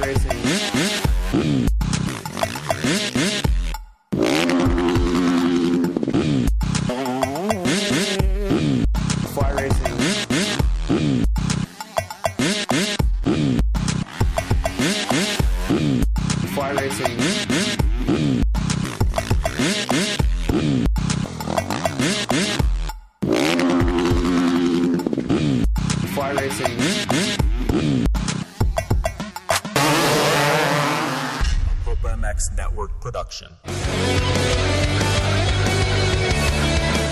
racing.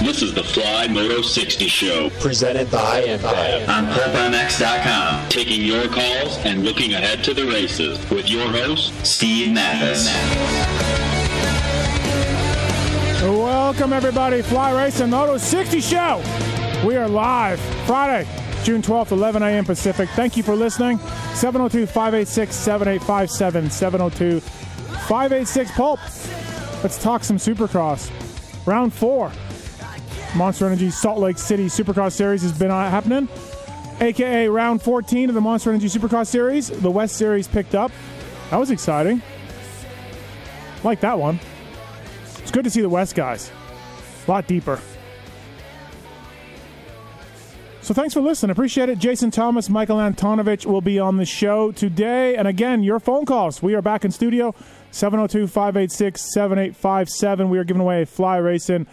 This is the Fly Moto 60 Show, presented by MPAP on ProBMX.com, taking your calls and looking ahead to the races with your host, Steve Matthes. Welcome, everybody. Fly Racing Moto 60 Show. We are live Friday, June 12th, 11 a.m. Pacific. Thank you for listening. 702-586-7857, 702-586-PULP. Let's talk some Supercross. Round 4. Monster Energy Salt Lake City Supercross Series has been happening, a.k.a. Round 14 of the Monster Energy Supercross Series. The West Series picked up. That was exciting. Like that one. It's good to see the West guys. A lot deeper. So thanks for listening. Appreciate it. Jason Thomas, Michael Antonovich will be on the show today. And again, your phone calls. We are back in studio, 702-586-7857. We are giving away a Fly Racing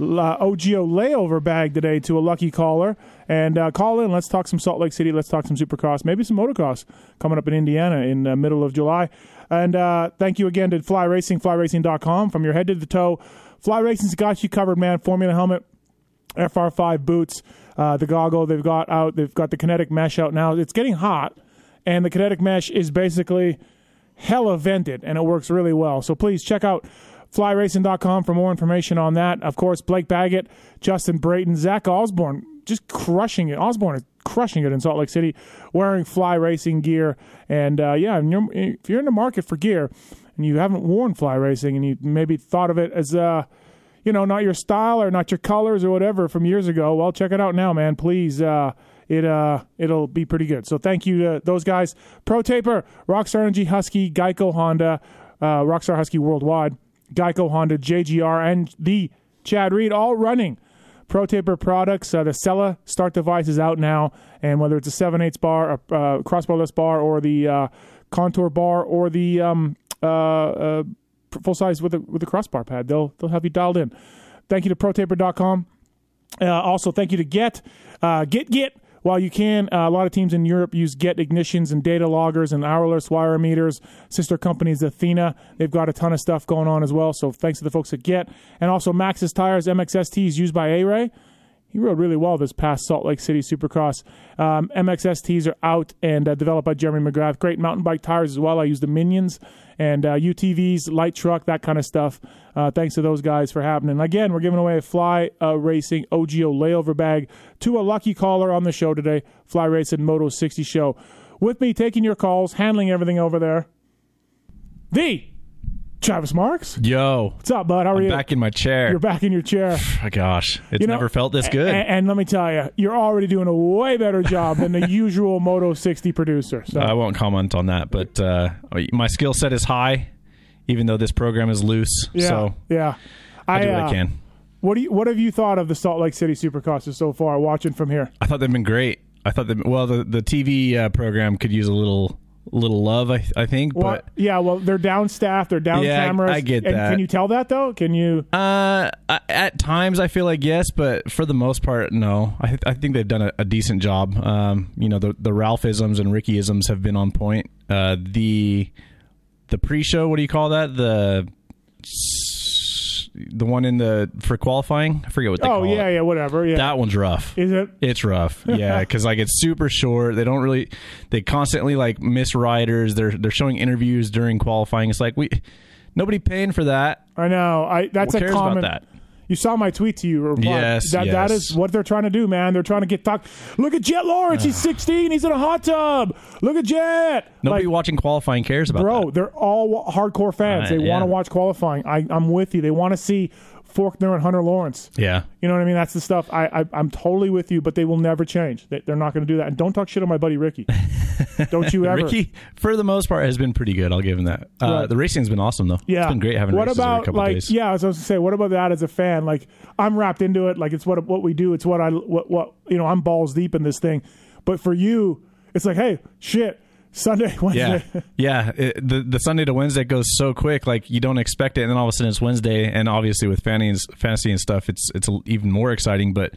OGO layover bag today to a lucky caller. And call in. Let's talk some Salt Lake City. Let's talk some Supercross. Maybe some motocross coming up in Indiana in the middle of July. And thank you again to Fly Racing, flyracing.com. From your head to the toe, Fly Racing's got you covered, man. Formula helmet, FR5 boots, the goggle they've got out. They've got the kinetic mesh out now. It's getting hot, and the kinetic mesh is basically hella vented, and it works really well. So please check out flyracing.com for more information on that. Of course, Blake Baggett, Justin Brayton, Zach Osborne, just crushing it. Osborne is crushing it in Salt Lake City, wearing Fly Racing gear. And, yeah, if you're in the market for gear and you haven't worn Fly Racing and you maybe thought of it as you know, not your style or not your colors or whatever from years ago, well, check it out now, man. Please, it'll be pretty good. So thank you to those guys. Pro Taper, Rockstar Energy Husky, Geico Honda, Rockstar Husky Worldwide, Geico Honda, JGR, and the Chad Reed, all running Pro Taper products. The Sella start device is out now, and whether it's a 7/8 bar, a crossbarless bar, or the contour bar, or the full size with a crossbar pad, they'll have you dialed in. Thank you to ProTaper.com. Also, thank you to Get while you can. A lot of teams in Europe use Get ignitions and data loggers and hourless wire meters. Sister companies Athena, they've got a ton of stuff going on as well. So thanks to the folks at Get, and also Maxxis tires, MXSTs used by A-Ray. He rode really well this past Salt Lake City Supercross. MXSTs are out and developed by Jeremy McGrath. Great mountain bike tires as well. I use the Minions and UTVs, light truck, that kind of stuff. Thanks to those guys for happening. Again, we're giving away a Fly Racing OGO layover bag to a lucky caller on the show today, Fly Racing Moto 60 Show. With me taking your calls, handling everything over there, the Travis Marks. Yo. What's up, bud? How are you? I'm back in my chair. You're back in your chair. Oh, gosh. It's never felt this good. And let me tell you, you're already doing a way better job than the usual Moto 60 producer. So I won't comment on that, but my skill set is high, even though this program is loose. Yeah, so yeah. I do what I can. What have you thought of the Salt Lake City Supercrosses so far, watching from here? I thought they've been great. I thought that, well, the TV program could use a little love, I think. Well, but yeah, well, they're down staff, they're down cameras. I get that. Can you tell that though? Can you? At times, I feel like yes, but for the most part, no. I think they've done a decent job. You know, the Ralph-isms and Ricky-isms have been on point. The pre-show, what do you call that? The one for qualifying? I forget what they call it. Oh, yeah, whatever. Yeah. That one's rough. Is it? It's rough. Yeah, because like it's super short. They don't really. They constantly like miss riders. They're showing interviews during qualifying. It's like nobody paying for that. I know. That's a common. About that? You saw my tweet to you. Yes. That is what they're trying to do, man. They're trying to get talked. Look at Jet Lawrence. He's 16. He's in a hot tub. Look at Jet. Nobody watching qualifying cares about that. Bro, they're all hardcore fans. They want to watch qualifying. I'm with you. They want to see Forkner and Hunter Lawrence. Yeah. You know what I mean? That's the stuff. I'm totally with you, but they will never change. They're not going to do that. And don't talk shit on my buddy Ricky. Don't you ever. Ricky, for the most part, has been pretty good. I'll give him that. Right. The racing's been awesome, though. Yeah. It's been great having races every couple of days. Yeah, I was going to say, what about that as a fan? Like, I'm wrapped into it. Like, it's what we do. It's what you know, I'm balls deep in this thing. But for you, it's like, hey, shit. Sunday, Wednesday. Yeah. The Sunday to Wednesday goes so quick, like you don't expect it, and then all of a sudden it's Wednesday, and obviously with fantasy and stuff, it's even more exciting. But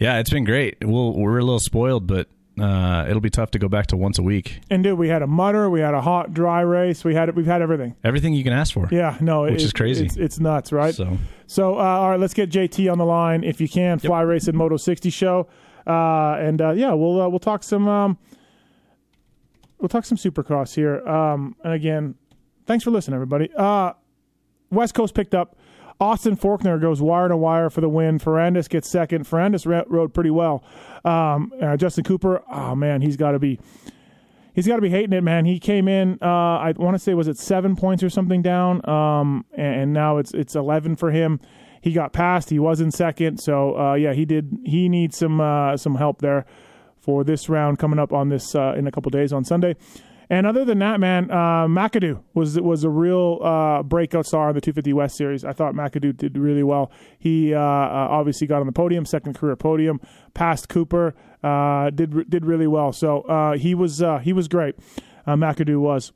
yeah, it's been great. We're a little spoiled, but it'll be tough to go back to once a week. And dude, we had a mutter, we had a hot dry race, we've had everything. Everything you can ask for. Yeah, no, which is crazy. It's nuts, right? So all right, let's get JT on the line if you can. Yep. Fly Race and Moto 60 show, we'll talk some. We'll talk some Supercross here. And again, thanks for listening, everybody. West Coast picked up. Austin Forkner goes wire to wire for the win. Ferrandis gets second. Ferrandis rode pretty well. Justin Cooper, oh man, he's got to be hating it, man. He came in. I want to say was it 7 points or something down. And now it's 11 for him. He got passed. He was in second. So he did. He needs some help there for this round coming up on this in a couple days on Sunday. And other than that, man, McAdoo was a real breakout star in the 250 West Series. I thought McAdoo did really well. He obviously got on the podium, second career podium, passed Cooper, did really well. So he was great. McAdoo was.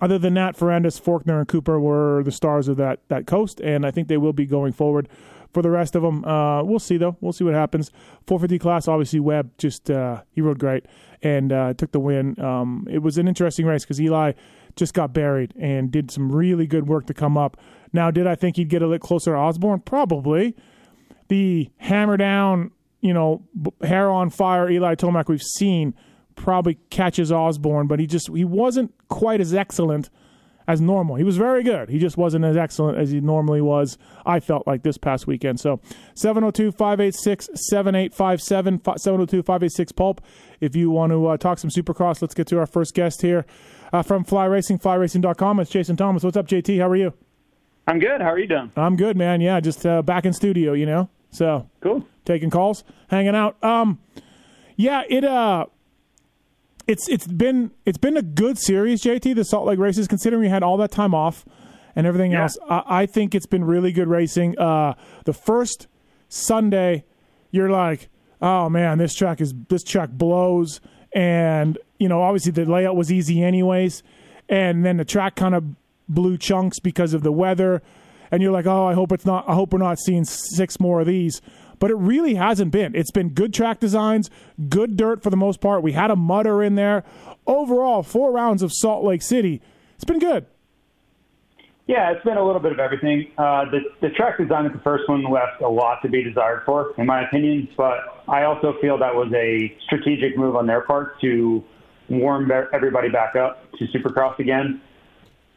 Other than that, Ferrandis, Forkner, and Cooper were the stars of that coast, and I think they will be going forward. For the rest of them, we'll see, though. We'll see what happens. 450 class, obviously, Webb, just he rode great and took the win. It was an interesting race because Eli just got buried and did some really good work to come up. Now, did I think he'd get a little closer to Osborne? Probably. The hammer down, hair on fire Eli Tomac we've seen probably catches Osborne, but he wasn't quite as excellent as normal. He was very good. He just wasn't as excellent as he normally was, I felt like, this past weekend. So 702-586-7857, 702-586-PULP. If you want to talk some Supercross, let's get to our first guest here from Fly Racing, flyracing.com. It's Jason Thomas. What's up, JT? How are you? I'm good. How are you doing? I'm good, man. Yeah, just back in studio, So cool. Taking calls, hanging out. It's been a good series, JT, the Salt Lake races, considering we had all that time off and everything else. I think it's been really good racing. The first Sunday, you're like, oh man, this track blows, and obviously the layout was easy anyways, and then the track kind of blew chunks because of the weather, and you're like, oh, I hope we're not seeing six more of these. But it really hasn't been. It's been good track designs, good dirt for the most part. We had a mudder in there. Overall, 4 rounds of Salt Lake City. It's been good. Yeah, it's been a little bit of everything. The track design at the first one left a lot to be desired for, in my opinion. But I also feel that was a strategic move on their part to warm everybody back up to Supercross again.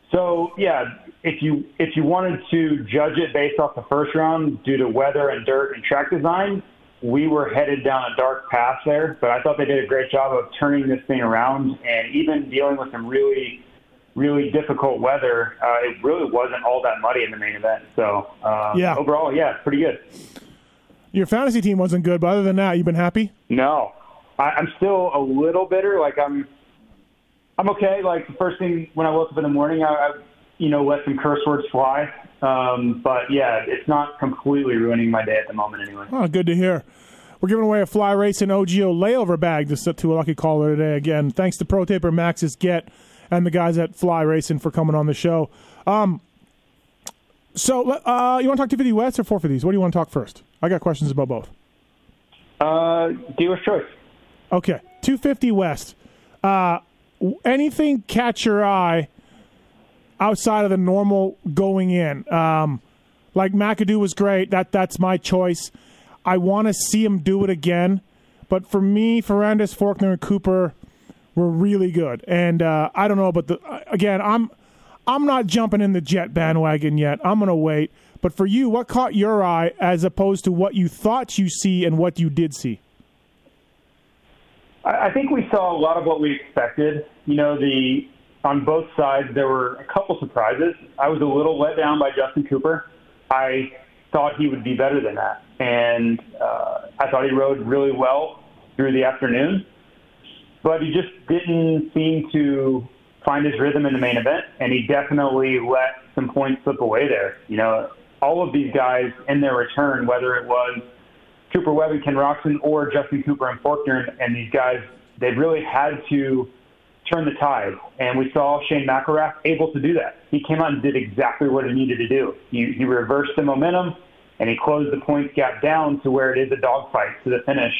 So, yeah, if you wanted to judge it based off the first round due to weather and dirt and track design, we were headed down a dark path there. But I thought they did a great job of turning this thing around, and even dealing with some really, really difficult weather, it really wasn't all that muddy in the main event. So, overall, pretty good. Your fantasy team wasn't good, but other than that, you've been happy? No. I'm still a little bitter. Like, I'm okay. Like, the first thing when I woke up in the morning, I let some curse words fly. But yeah, it's not completely ruining my day at the moment anyway. Oh, good to hear. We're giving away a Fly Racing OGO layover bag to a lucky caller today. Again, thanks to Pro Taper, Maxxis, Get, and the guys at Fly Racing for coming on the show. So you want to talk 250 West or 450s? What do you want to talk first? I got questions about both. Dealer's choice. Okay, 250 West. Anything catch your eye outside of the normal going in? Like McAdoo was great. That's my choice. I want to see him do it again. But for me, Ferrandis, Forkner, and Cooper were really good. And I don't know, but again, I'm not jumping in the Jet bandwagon yet. I'm gonna wait. But for you, what caught your eye as opposed to what you thought you see and what you did see? I think we saw a lot of what we expected. On both sides, there were a couple surprises. I was a little let down by Justin Cooper. I thought he would be better than that. And I thought he rode really well through the afternoon, but he just didn't seem to find his rhythm in the main event, and he definitely let some points slip away there. You know, all of these guys in their return, whether it was Cooper Webb and Ken Roczen or Justin Cooper and Forkner, and these guys, they really had to turn the tide, and we saw Shane McElrath able to do that. He came out and did exactly what he needed to do. He reversed the momentum, and he closed the points gap down to where it is a dogfight to the finish.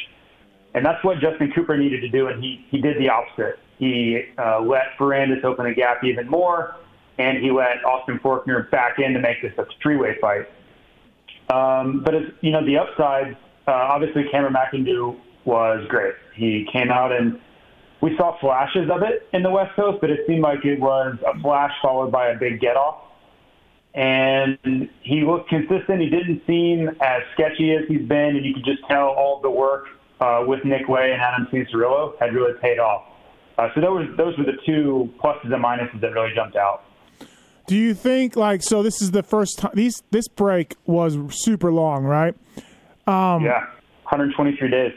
And that's what Justin Cooper needed to do, and he did the opposite. He let Ferrandis open the gap even more, and he let Austin Forkner back in to make this a three-way fight. But, as you know, the upside, obviously Cameron McAdoo was great. He came out and we saw flashes of it in the West Coast, but it seemed like it was a flash followed by a big get-off. And he looked consistent. He didn't seem as sketchy as he's been, and you could just tell all the work with Nick Way and Adam Cincirillo had really paid off. So those were the two pluses and minuses that really jumped out. Do you think, like, so this is the first time, this break was super long, right? Yeah, 123 days.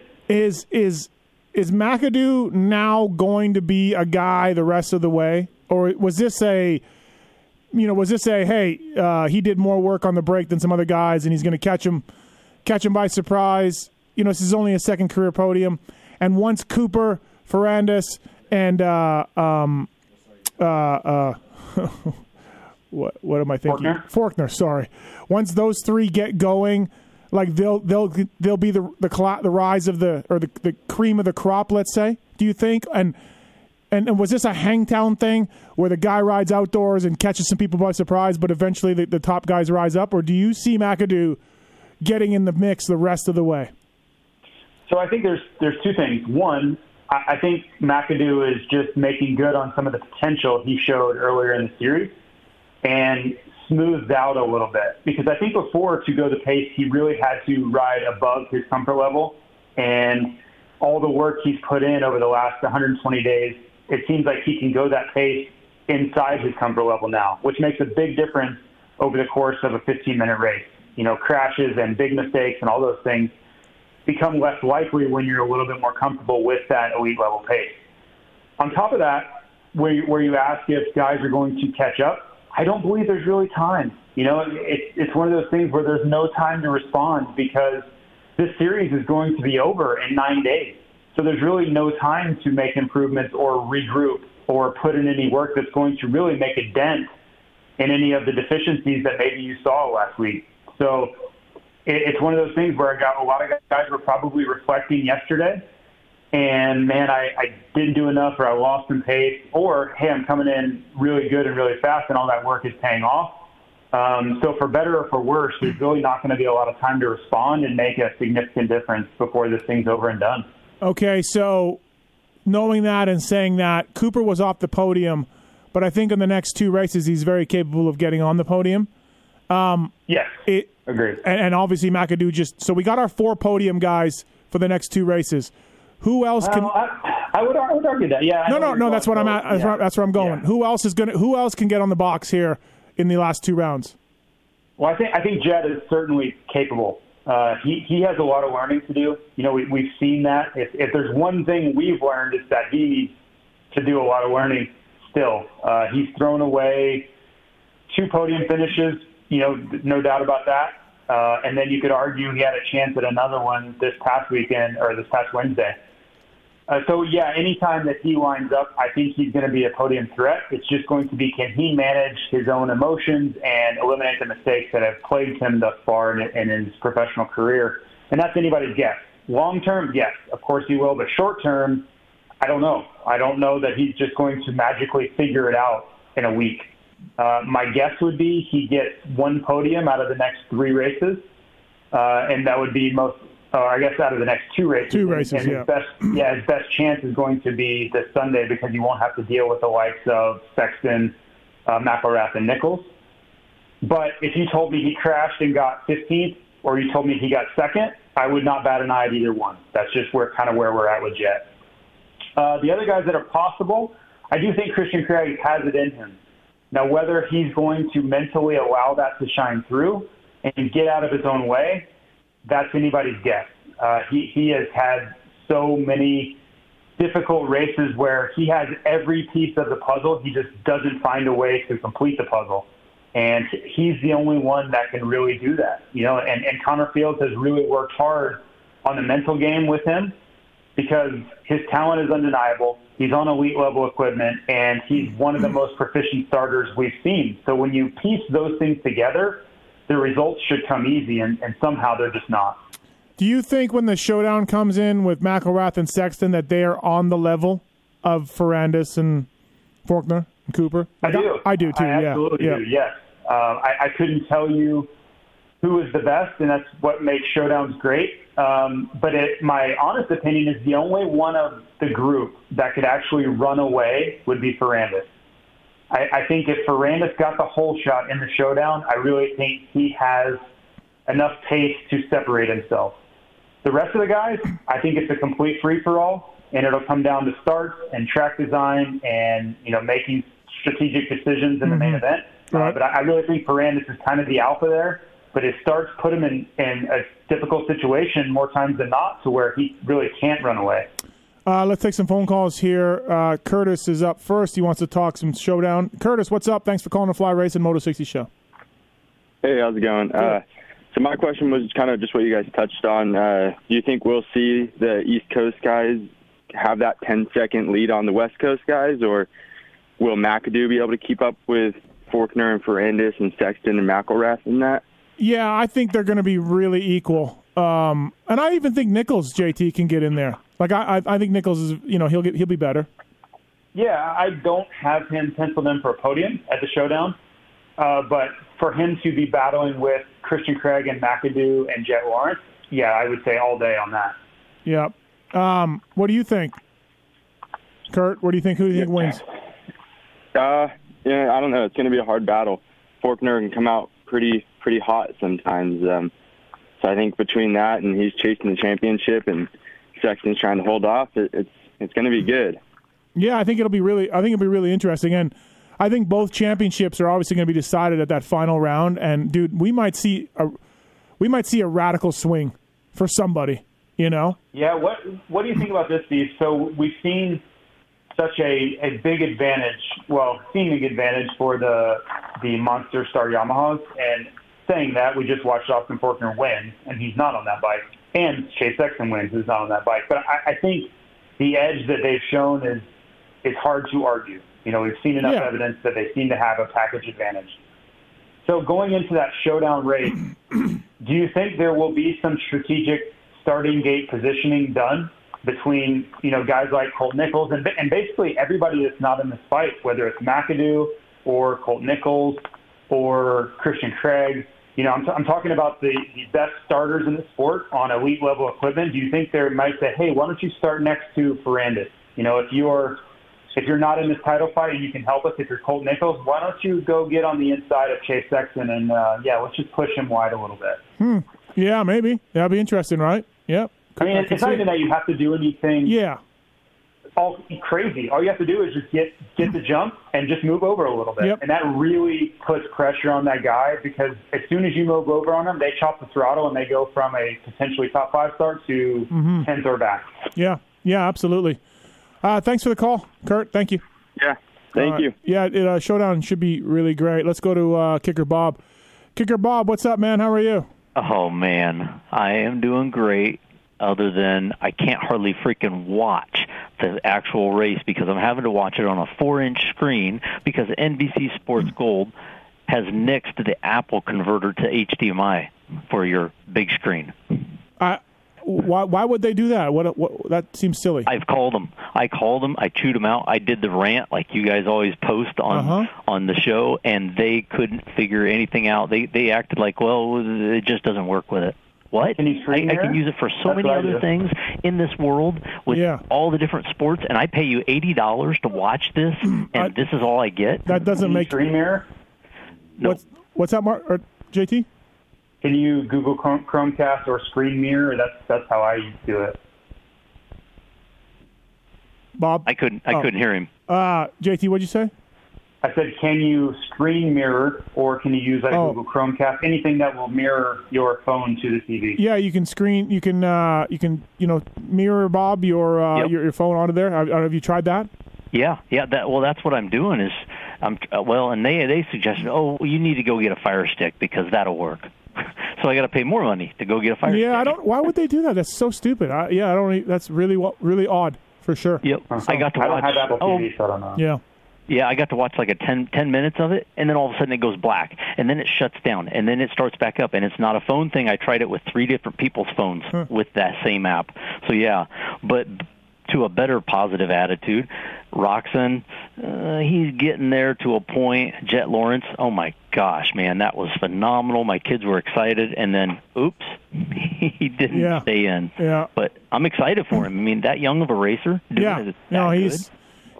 Is McAdoo now going to be a guy the rest of the way? Or was this a, you know, hey, he did more work on the break than some other guys, and he's going to catch him by surprise. You know, this is only his second career podium. And once Cooper, Ferrandis, and what am I thinking? Forkner, sorry. Once those three get going, like they'll be the rise of the cream of the crop, let's say. Do you think? And was this a Hangtown thing where the guy rides outdoors and catches some people by surprise, but eventually the top guys rise up? Or do you see McAdoo getting in the mix the rest of the way? So I think there's two things. One, I think McAdoo is just making good on some of the potential he showed earlier in the series and smoothed out a little bit, because I think before, to go the pace, he really had to ride above his comfort level, and all the work he's put in over the last 120 days, it seems like he can go that pace inside his comfort level now, which makes a big difference over the course of a 15-minute race. You know, crashes and big mistakes and all those things become less likely when you're a little bit more comfortable with that elite level pace. On top of that, where you ask if guys are going to catch up, I don't believe there's really time. You know, it's one of those things where there's no time to respond, because this series is going to be over in 9 days. So there's really no time to make improvements or regroup or put in any work that's going to really make a dent in any of the deficiencies that maybe you saw last week. So it's one of those things where I got a lot of guys were probably reflecting yesterday and, man, I didn't do enough, or I lost some pace, or, hey, I'm coming in really good and really fast and all that work is paying off. So for better or for worse, there's really not going to be a lot of time to respond and make a significant difference before this thing's over and done. Okay, so knowing that and saying that, Cooper was off the podium, but I think in the next two races he's very capable of getting on the podium. Yes, agreed. And obviously McAdoo just – so we got our four podium guys for the next two races. Who else can? I would argue that. Yeah. No. That's what I'm at. That's where I'm going. Yeah. Who else can get on the box here in the last two rounds? Well, I think Jet is certainly capable. He has a lot of learning to do. You know, we've seen that. If there's one thing we've learned, it's that he needs to do a lot of learning still. He's thrown away two podium finishes. You know, no doubt about that. And then you could argue he had a chance at another one this past weekend or this past Wednesday. So, yeah, anytime that he lines up, I think he's going to be a podium threat. It's just going to be, can he manage his own emotions and eliminate the mistakes that have plagued him thus far in his professional career? And that's anybody's guess. Long-term, yes, of course he will. But short-term, I don't know. I don't know that he's just going to magically figure it out in a week. My guess would be he gets one podium out of the next three races, and that would be out of the next two races. And yeah. His best chance is going to be this Sunday, because you won't have to deal with the likes of Sexton, McElrath, and Nichols. But if you told me he crashed and got 15th, or you told me he got second, I would not bat an eye at either one. That's just where we're at with Jet. The other guys that are possible, I do think Christian Craig has it in him. Now, whether he's going to mentally allow that to shine through and get out of his own way, that's anybody's guess. He has had so many difficult races where he has every piece of the puzzle. He just doesn't find a way to complete the puzzle. And he's the only one that can really do that. You know, and Connor Fields has really worked hard on the mental game with him because his talent is undeniable. He's on elite level equipment, and he's one of the most proficient starters we've seen. So when you piece those things together, the results should come easy, and somehow they're just not. Do you think when the showdown comes in with McElrath and Sexton that they are on the level of Ferrandis and Forkner and Cooper? I do too. I absolutely do, yes. I couldn't tell you who is the best, and that's what makes showdowns great. But my honest opinion is the only one of the group that could actually run away would be Ferrandis. I think if Ferrandis got the whole shot in the showdown, I really think he has enough pace to separate himself. The rest of the guys, I think it's a complete free-for-all, and it'll come down to starts and track design and, you know, making strategic decisions in the main event. Right. But I really think Ferrandis is kind of the alpha there. But his starts put him in a difficult situation more times than not to where he really can't run away. Let's take some phone calls here. Curtis is up first. He wants to talk some showdown. Curtis, what's up? Thanks for calling the Fly Racing Moto 60 show. Hey, how's it going? Cool. So my question was kind of just what you guys touched on. Do you think we'll see the East Coast guys have that 10-second lead on the West Coast guys, or will McAdoo be able to keep up with Forkner and Ferrandis and Sexton and McElrath in that? Yeah, I think they're going to be really equal. And I even think Nichols, JT, can get in there. Like, I think Nichols is, you know, he'll be better. Yeah, I don't have him penciled in for a podium at the showdown. But for him to be battling with Christian Craig and McAdoo and Jet Lawrence, yeah, I would say all day on that. Yeah. What do you think, Kurt? Who do you think wins? I don't know. It's going to be a hard battle. Forkner can come out pretty hot sometimes. So I think between that and he's chasing the championship and Sexton's trying to hold off, it's going to be good. Yeah, I think it'll be really interesting, and I think both championships are obviously going to be decided at that final round. And dude, we might see a radical swing for somebody, you know? Yeah. What do you think about this, Steve? So we've seen such a big advantage, well, seeming advantage for the Monster Star Yamahas, and saying that, we just watched Austin Forkner win, and he's not on that bike, and Chase Sexton wins, who's not on that bike. But I think the edge that they've shown is hard to argue. You know, we've seen enough evidence that they seem to have a package advantage. So going into that showdown race, do you think there will be some strategic starting gate positioning done between, you know, guys like Colt Nichols and basically everybody that's not in this fight, whether it's McAdoo or Colt Nichols or Christian Craig? You know, I'm talking about the best starters in the sport on elite level equipment. Do you think they might say, hey, why don't you start next to Ferrandis? You know, if you're not in this title fight and you can help us, if you're Colt Nichols, why don't you go get on the inside of Chase Sexton and, let's just push him wide a little bit. Yeah, maybe. That'd be interesting, right? Yep. I mean, it's not even that you have to do anything all crazy. All you have to do is just get the jump and just move over a little bit. Yep. And that really puts pressure on that guy, because as soon as you move over on them, they chop the throttle and they go from a potentially top 5 start to 10th or back. Yeah, absolutely. Thanks for the call, Kurt. Thank you. Yeah, thank you. Yeah, showdown should be really great. Let's go to Kicker Bob. Kicker Bob, what's up, man? How are you? Oh, man, I am doing great. Other than I can't hardly freaking watch the actual race because I'm having to watch it on a 4-inch screen because NBC Sports Gold has nixed the Apple converter to HDMI for your big screen. Why would they do that? What? That seems silly. I've called them. I called them. I chewed them out. I did the rant like you guys always post on the show, and they couldn't figure anything out. They acted like, well, it just doesn't work with it. What? I can use it for so many other things in this world with all the different sports, and I pay you $80 to watch this, and this is all I get. That doesn't make sense. No. What's that, Mark or JT? Can you Google Chromecast or Screen Mirror? That's how I do it. Bob, I couldn't hear him. JT, what'd you say? I said, can you screen mirror, or can you use like Google Chromecast, anything that will mirror your phone to the TV? Yeah, you can screen, you can mirror, Bob, your phone onto there. Have you tried that? Yeah. That's what I'm doing is, and they suggested, you need to go get a Fire Stick because that'll work. So I got to pay more money to go get a Fire Stick. Yeah, why would they do that? That's so stupid. That's really odd for sure. Yep. So, I got to watch. I don't have Apple TV, so I don't know. Yeah. Yeah, I got to watch like 10 minutes of it, and then all of a sudden it goes black, and then it shuts down, and then it starts back up, and it's not a phone thing. I tried it with 3 different people's phones with that same app. So, yeah, but to a better positive attitude, Roczen, he's getting there to a point. Jet Lawrence, oh, my gosh, man, that was phenomenal. My kids were excited, and then, oops, he didn't stay in. Yeah. But I'm excited for him. I mean, that young of a racer. He's good.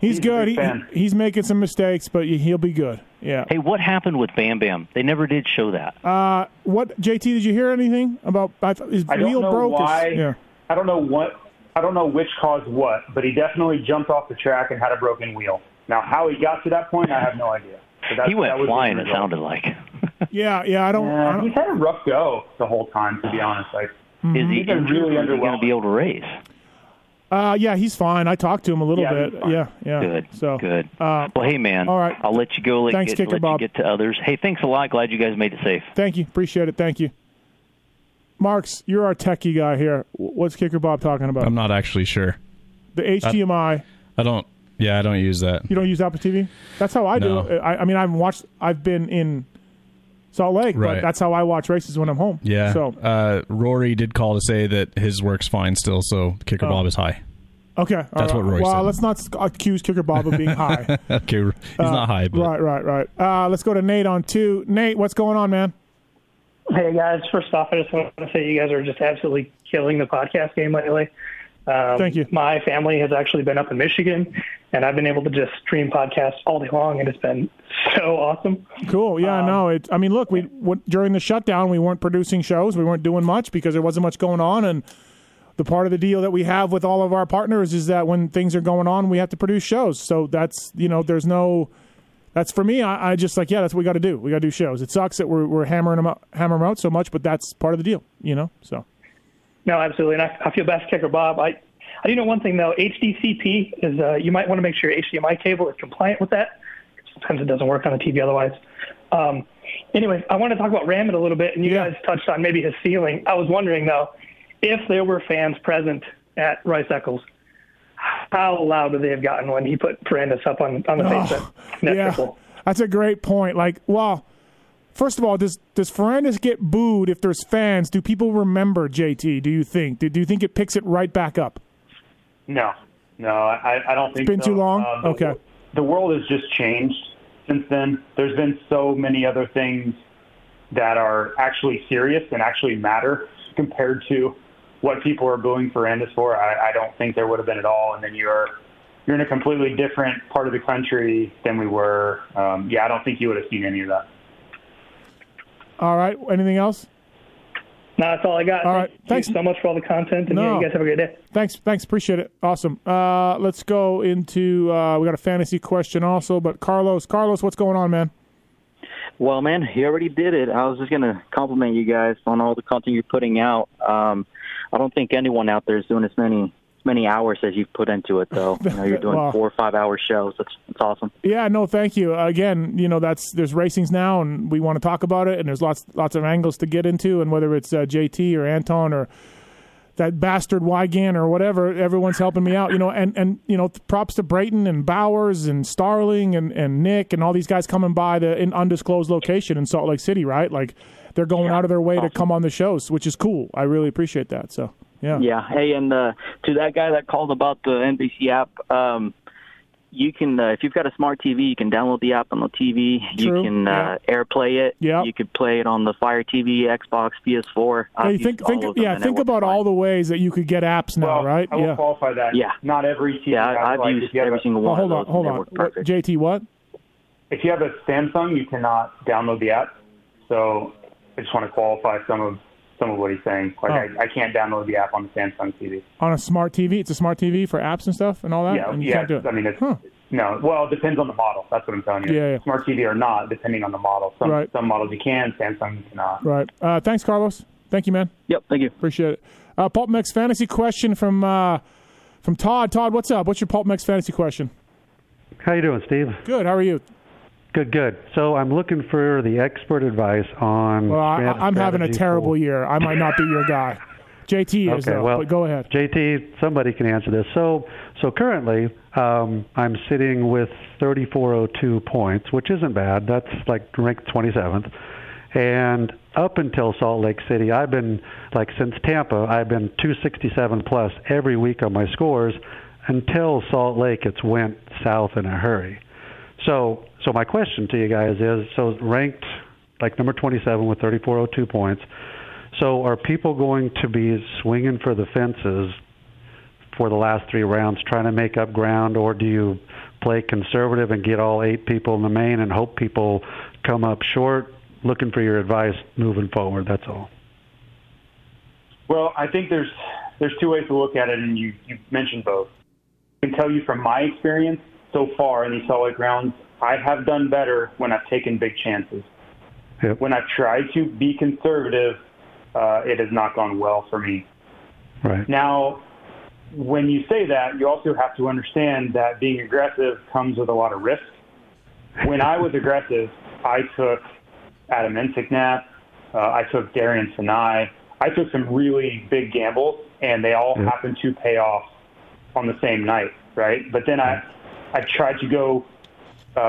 He's good. He's making some mistakes, but he'll be good. Yeah. Hey, what happened with Bam Bam? They never did show that. What, JT? Did you hear anything about his wheel broke? I don't know what. I don't know which caused what, but he definitely jumped off the track and had a broken wheel. Now, how he got to that point, I have no idea. He went flying. It sounded like. Yeah. I don't. He's had a rough go the whole time, to be honest. Like, he's been really underwhelmed. Is he going to be able to race? Yeah, he's fine. I talked to him a little bit. Yeah. Good. Well, hey, man. All right. I'll let you go. Thanks, Kicker Bob. You get to others. Hey, thanks a lot. Glad you guys made it safe. Thank you. Appreciate it. Thank you. Marks, you're our techie guy here. What's Kicker Bob talking about? I'm not actually sure. The HDMI. I don't use that. You don't use Apple TV? That's how I do. I mean, I've been in Salt Lake, but that's how I watch races when I'm home. Yeah. So Rory did call to say that his work's fine still, so Kicker Bob is high. Okay. That's what Rory said. Well, let's not accuse Kicker Bob of being high. Okay. He's not high. But. Right. Let's go to Nate on 2. Nate, what's going on, man? Hey, guys. First off, I just want to say you guys are just absolutely killing the podcast game lately. Thank you. My family has actually been up in Michigan, and I've been able to just stream podcasts all day long, and it's been so awesome. Cool. Yeah, I mean, look, during the shutdown, we weren't producing shows. We weren't doing much because there wasn't much going on, and the part of the deal that we have with all of our partners is that when things are going on, we have to produce shows. So that's, there's no... That's for me. I just like, that's what we got to do. We got to do shows. It sucks that we're hammering them out so much, but that's part of the deal, So, no, absolutely, and I feel bad for Kicker Bob. I do know one thing though. HDCP is you might want to make sure your HDMI cable is compliant with that. Sometimes it doesn't work on the TV otherwise. Anyway, I want to talk about Rammit a little bit, and you guys touched on maybe his ceiling. I was wondering though, if there were fans present at Rice-Eccles, how loud would they have gotten when he put Ferrandis up on the Facebook? That's a great point. Like, well, first of all, does Ferrandis get booed if there's fans? Do people remember, JT, do you think? Do you think it picks it right back up? No, I don't think so. It's been too long? Okay. The world has just changed since then. There's been so many other things that are actually serious and actually matter compared to what people are booing Ferrandis for. I don't think there would have been at all. And then you're in a completely different part of the country than we were. I don't think you would have seen any of that. All right. Anything else? No, that's all I got. All right. Thanks so much for all the content. And you guys have a great day. Thanks. Appreciate it. Awesome. Let's go into, we got a fantasy question also, but Carlos, what's going on, man? Well, man, he already did it. I was just going to compliment you guys on all the content you're putting out. I don't think anyone out there is doing as many hours as you've put into it, though. You're doing 4 or 5 hour shows. That's awesome. Yeah, no, thank you. Again, there's racings now, and we want to talk about it, and there's lots of angles to get into, and whether it's JT or Anton or that bastard Wigan or whatever, everyone's helping me out, and props to Brayton and Bowers and Starling and Nick and all these guys coming by in undisclosed location in Salt Lake City, right? Like, they're going out of their way to come on the shows, which is cool. I really appreciate that. So, yeah. Hey, and to that guy that called about the NBC app, you can if you've got a smart TV, you can download the app on the TV. True. You can AirPlay it. Yeah. You could play it on the Fire TV, Xbox, PS4. Hey, think about all the ways that you could get apps now, right? I will qualify that. Yeah. Not every TV. Yeah, I've used every single one. Hold on. Perfect. JT, what? If you have a Samsung, you cannot download the app. So I just want to qualify some of what he's saying. Like, I can't download the app on the Samsung TV. On a smart TV? It's a smart TV for apps and stuff and all that? Yeah, I mean, it's No. Well, it depends on the model. That's what I'm telling you. Yeah. Smart TV or not, depending on the model. Some models you can, Samsung you cannot. Right. Thanks, Carlos. Thank you, man. Yep, thank you. Appreciate it. Pulp Mex Fantasy question from Todd. Todd, what's up? What's your Pulp Mex Fantasy question? How you doing, Steve? Good. How are you? Good. So I'm looking for the expert advice on... Well, I'm having a terrible year. I might not be your guy. JT is, okay, though, well, but go ahead. JT, somebody can answer this. So currently, I'm sitting with 3,402 points, which isn't bad. That's like ranked 27th. And up until Salt Lake City, I've been, like since Tampa, I've been 267 plus every week on my scores until Salt Lake, it's went south in a hurry. So my question to you guys is, so ranked like number 27 with 3,402 points, so are people going to be swinging for the fences for the last three rounds trying to make up ground, or do you play conservative and get all eight people in the main and hope people come up short? Looking for your advice moving forward, that's all. Well, I think there's two ways to look at it, and you mentioned both. I can tell you from my experience so far in these Salt Lake rounds, I have done better when I've taken big chances. Yep. When I've tried to be conservative, it has not gone well for me. Right. Now, when you say that, you also have to understand that being aggressive comes with a lot of risk. When I was aggressive, I took Adam Insignath, I took Darian Sinai. I took some really big gambles, and they all happened to pay off on the same night, right? But then I tried to go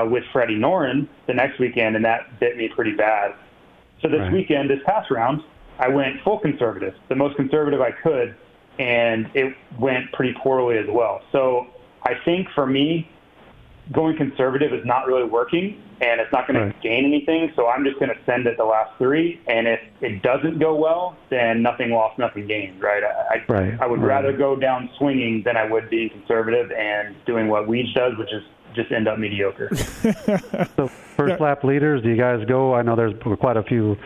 with Freddie Norin the next weekend, and that bit me pretty bad. So this weekend, this past round, I went full conservative, the most conservative I could, and it went pretty poorly as well. So I think for me, going conservative is not really working, and it's not going to gain anything, so I'm just going to send it the last three, and if it doesn't go well, then nothing lost, nothing gained, right? I would rather go down swinging than I would be conservative and doing what Weege does, which is just end up mediocre. So first lap leaders, do you guys go? I know there's quite a few,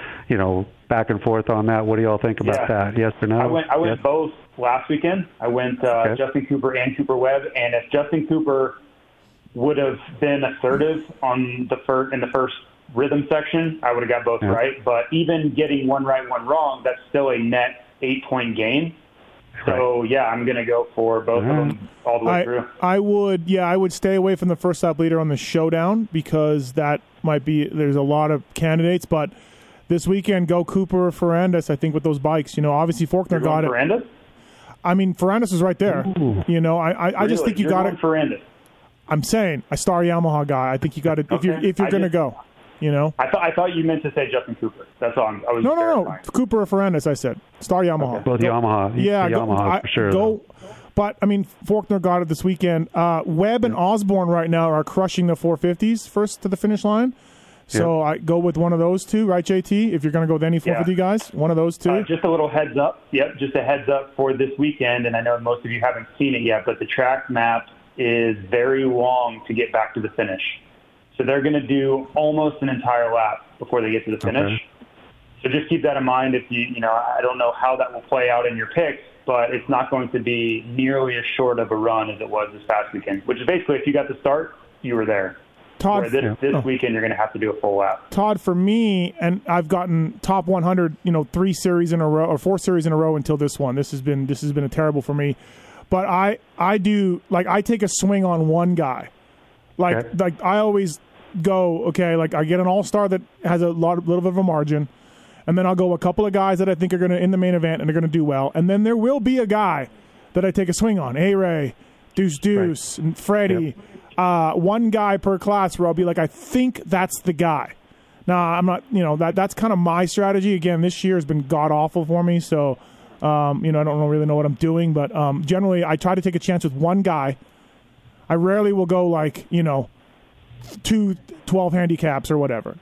back and forth on that. What do y'all think about that? Yes or no? I went both last weekend. I went Justin Cooper and Cooper Webb, and if Justin Cooper would have been assertive on in the first rhythm section, I would have got both right. But even getting one right, one wrong, that's still a net 8-point gain. So, I'm going to go for both of them all the way through. I would stay away from the first lap leader on the showdown because that might be – there's a lot of candidates. But this weekend, go Cooper or Ferrandis, I think, with those bikes. Obviously Forkner got it. Ferrandis? I mean, Ferrandis is right there. Ooh. I just think you got it. Ferrandis. I'm saying a star Yamaha guy. I think you got it if you're going to go. I thought you meant to say Justin Cooper. That's all. I was no. Cooper or Ferrandis, I said. Star Yamaha. Okay. Both Yamaha. Yeah, Yamaha for sure. But I mean, Forkner got it this weekend. Webb and Osborne right now are crushing the 450s first to the finish line. So I go with one of those two, right, JT? If you're going to go with any 450 guys, one of those two. Just a little heads up. Yep, just a heads up for this weekend. And I know most of you haven't seen it yet, but the track map is very long to get back to the finish. So they're going to do almost an entire lap before they get to the finish. Okay. So just keep that in mind. If I don't know how that will play out in your picks, but it's not going to be nearly as short of a run as it was this past weekend, which is basically if you got the start, you were there. Todd, this weekend you're going to have to do a full lap. Todd, for me, and I've gotten top 100, 4 series in a row until this one. This has been a terrible for me, but I do like I take a swing on one guy, like I always. Go okay, like I get an all-star that has a little bit of a margin, and then I'll go a couple of guys that I think are going to in the main event and they're going to do well, and then there will be a guy that I take a swing on. A-Ray, Deuce, and Freddie, one guy per class where I'll be like, I think that's the guy. Nah, I'm not. That's kind of my strategy. Again, this year has been god awful for me, so I don't really know what I'm doing, but generally I try to take a chance with one guy. I rarely will go like 2-12 handicaps or whatever,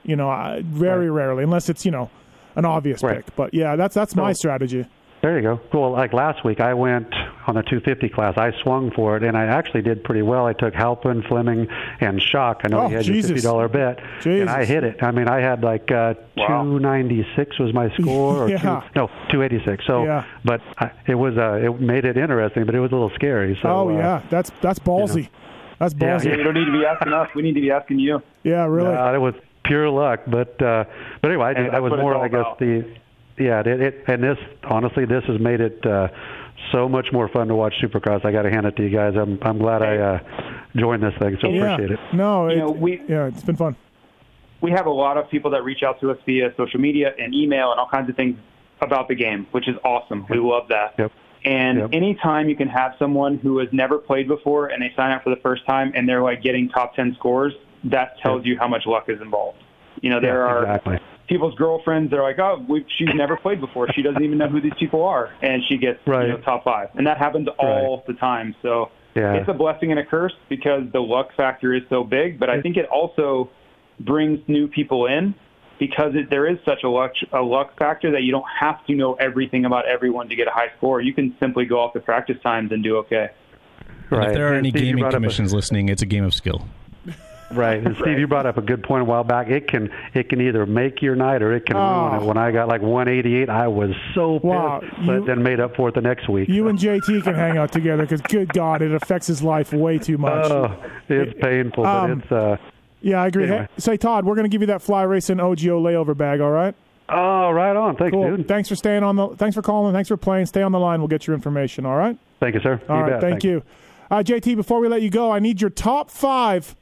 very rarely, unless it's an obvious pick. But that's my strategy. There you go. Cool. Like last week, I went on the 250 class. I swung for it, and I actually did pretty well. I took Halpin, Fleming, and Shock. I know he had your $50 bet, and I hit it. I mean, I had like 296 was my score, or 286. So, but it made it interesting, but it was a little scary. So, that's ballsy. That's ballsy. Yeah, you don't need to be asking us. We need to be asking you. Yeah, really. It was pure luck. But anyway, that was more, I guess, about the – yeah, and this – honestly, this has made it so much more fun to watch Supercross. I got to hand it to you guys. I'm glad I joined this thing, so appreciate it. No, it's been fun. We have a lot of people that reach out to us via social media and email and all kinds of things about the game, which is awesome. Yep. We love that. Yep. And anytime you can have someone who has never played before and they sign up for the first time and they're like getting top 10 scores, that tells you how much luck is involved. You know, there are people's girlfriends. They're like, oh, she's never played before. She doesn't even know who these people are. And she gets top five. And that happens all the time. So it's a blessing and a curse because the luck factor is so big. But I think it also brings new people in because there is such a luck factor that you don't have to know everything about everyone to get a high score. You can simply go off the practice times and do okay. Right. If there are any gaming commissions listening, it's a game of skill. Right. And Steve, you brought up a good point a while back. It can either make your night or it can ruin it. When I got like 188, I was so pissed, but then made up for it the next week. You and JT can hang out together because, good God, it affects his life way too much. Oh, it's painful, but it's... Yeah, I agree. Anyway. Hey, say, Todd, we're going to give you that Fly Racing OGO layover bag, all right? Oh, right on. Thanks, dude. Thanks for staying on thanks for calling. Thanks for playing. Stay on the line. We'll get your information, all right? Thank you, sir. All right, thank you. JT, before we let you go, I need your top 5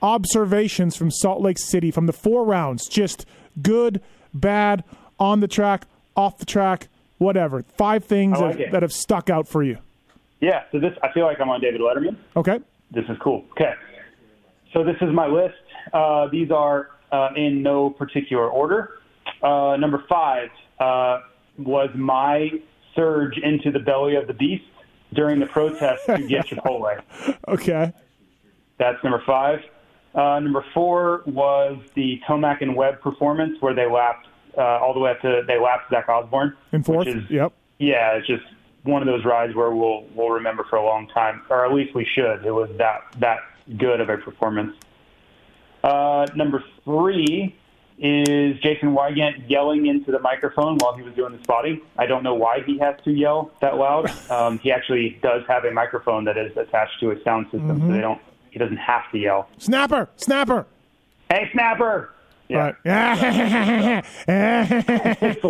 observations from Salt Lake City from the 4 rounds. Just good, bad, on the track, off the track, whatever. 5 things that have stuck out for you. Yeah, so I feel like I'm on David Letterman. Okay. This is cool. Okay. So this is my list. These are in no particular order. Number 5 was my surge into the belly of the beast during the protest to get Chipotle. Okay. That's number 5. Number 4 was the Tomac and Webb performance where they lapped all the way up to Zach Osborne. In 4th? Yep. Yeah, it's just one of those rides where we'll remember for a long time, or at least we should. It was that good of a performance. Number 3 is Jason Wygant yelling into the microphone while he was doing the spotting. I don't know why he has to yell that loud. He actually does have a microphone that is attached to a sound system, so he doesn't have to yell. Snapper! Hey, Snapper! Yeah. Right. His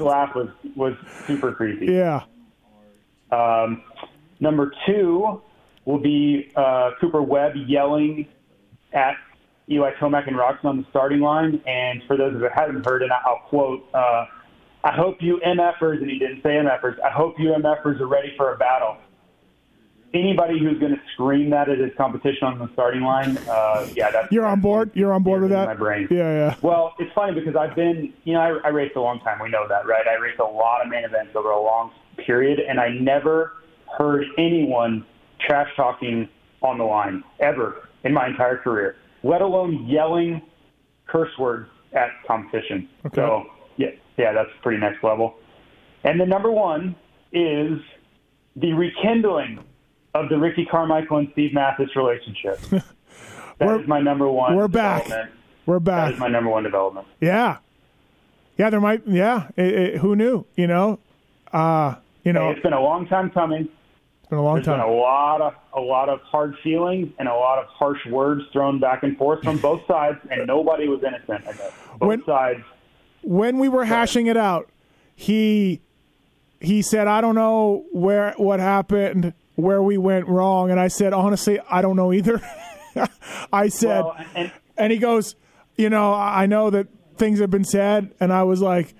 laugh, was super creepy. Yeah. Number 2 will be Cooper Webb yelling at Eli Tomac and Roczen on the starting line. And for those that haven't heard, and I'll quote, I hope you MFers, and he didn't say MFers, I hope you MFers are ready for a battle. Anybody who's going to scream that at his competition on the starting line, that's... You're on board? You're on board with that? In my brain. Yeah. Well, it's funny because I've been, I raced a long time. We know that, right? I raced a lot of main events over a long period, and I never heard anyone trash talking on the line ever in my entire career, let alone yelling curse words at competition. Okay. So yeah, that's pretty next level. And the number 1 is the rekindling of the Ricky Carmichael and Steve Matthes relationship. That is my number 1. We're back. That is my number 1 development. Yeah. Yeah. There might. Yeah. Who knew? It's been a long time coming. There's been a lot of hard feelings and a lot of harsh words thrown back and forth from both sides, and nobody was innocent. I guess. Both sides. When we were hashing it out, he said, "I don't know what happened, where we went wrong," and I said, "Honestly, I don't know either." I said, and he goes, I know that things have been said," and I was like,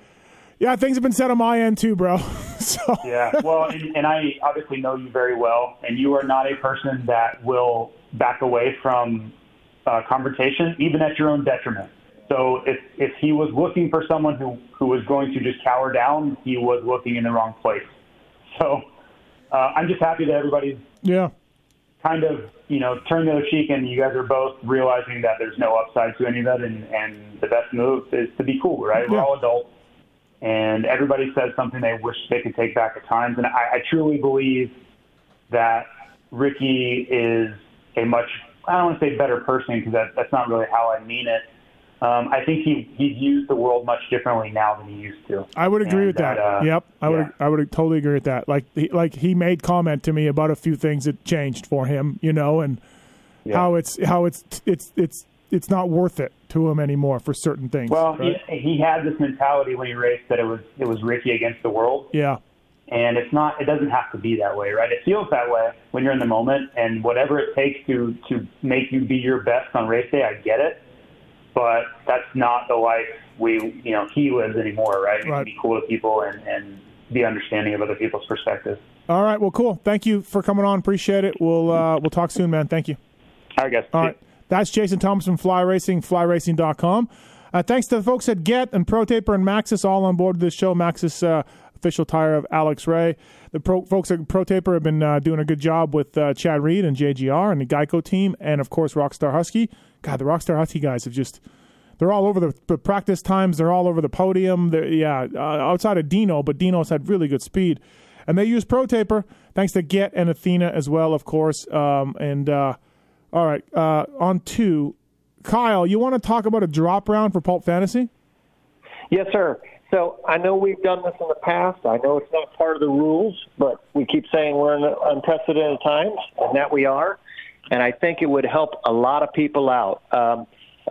yeah, things have been said on my end too, bro. Yeah, well, and I obviously know you very well, and you are not a person that will back away from confrontation, even at your own detriment. So if he was looking for someone who was going to just cower down, he was looking in the wrong place. So I'm just happy that everybody's kind of, turned the other cheek, and you guys are both realizing that there's no upside to any of that, and the best move is to be cool, right? Yeah. We're all adults. And everybody says something they wish they could take back at times. And I truly believe that Ricky is a much, I don't want to say better person because that's not really how I mean it. I think he's used the world much differently now than he used to. I would agree with that. Yep, I would totally agree with that. Like he made comment to me about a few things that changed for him, you know, and how it's not worth it to him anymore for certain things. Well, right? he had this mentality when he raced that it was Ricky against the world. Yeah. And it's not. It doesn't have to be that way, right? It feels that way when you're in the moment, and whatever it takes to make you be your best on race day, I get it. But that's not the life he lives anymore, right? You can be cool to people and be understanding of other people's perspectives. All right. Well, cool. Thank you for coming on. Appreciate it. We'll talk soon, man. Thank you. All right, guys. All right. That's Jason Thomas from Fly Racing, flyracing.com. Thanks to the folks at Get and Pro Taper and Maxxis, all on board this show. Maxxis, official tire of Alex Ray. The folks at Pro Taper have been doing a good job with Chad Reed and JGR and the Geico team, and of course Rockstar Husky. God, the Rockstar Husky guys have just—they're all over the practice times. They're all over the podium. Outside of Dino, but Dino's had really good speed, and they use Pro Taper thanks to Get and Athena as well, of course. All right, on to Kyle. You want to talk about a drop round for Pulp Fantasy? Yes, sir. So I know we've done this in the past. I know it's not part of the rules, but we keep saying we're in unprecedented times, and that we are. And I think it would help a lot of people out. Of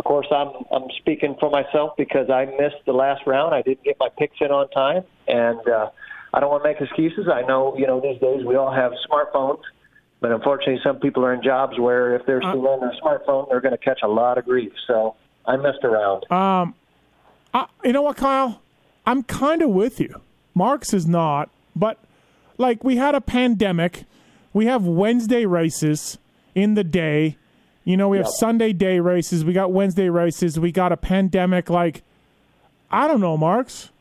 course, I'm speaking for myself because I missed the last round. I didn't get my picks in on time, and I don't want to make excuses. I know, these days we all have smartphones, but unfortunately some people are in jobs where if they're still on their smartphone, they're going to catch a lot of grief. So I messed around. You know what, Kyle? I'm kind of with you. Marks is not, but like we had a pandemic. We have Wednesday races in the day. We have Sunday day races. We got Wednesday races. We got a pandemic. Like, I don't know, Marks.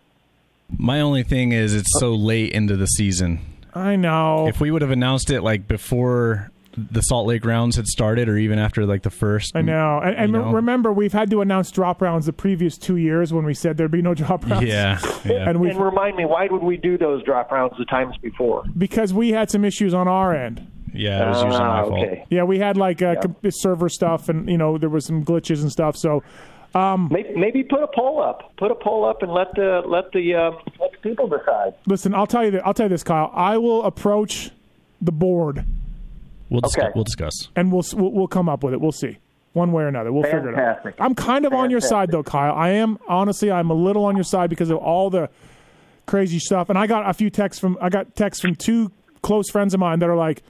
My only thing is it's so late into the season. I know. If we would have announced it like before the Salt Lake rounds had started or even after like the first. I know. And remember, we've had to announce drop rounds the previous 2 years when we said there'd be no drop rounds. Yeah. And remind me, why would we do those drop rounds the times before? Because we had some issues on our end. Yeah, it was usually my fault. Yeah, we had like server stuff and, there was some glitches and stuff. So maybe put a poll up and let the people decide. Listen, I'll tell you this, Kyle. I will approach the board. We'll discuss. And we'll come up with it. We'll see. One way or another. We'll figure it out. I'm kind of on your side, though, Kyle. I am. Honestly, I'm a little on your side because of all the crazy stuff. And I got texts from two close friends of mine that are like,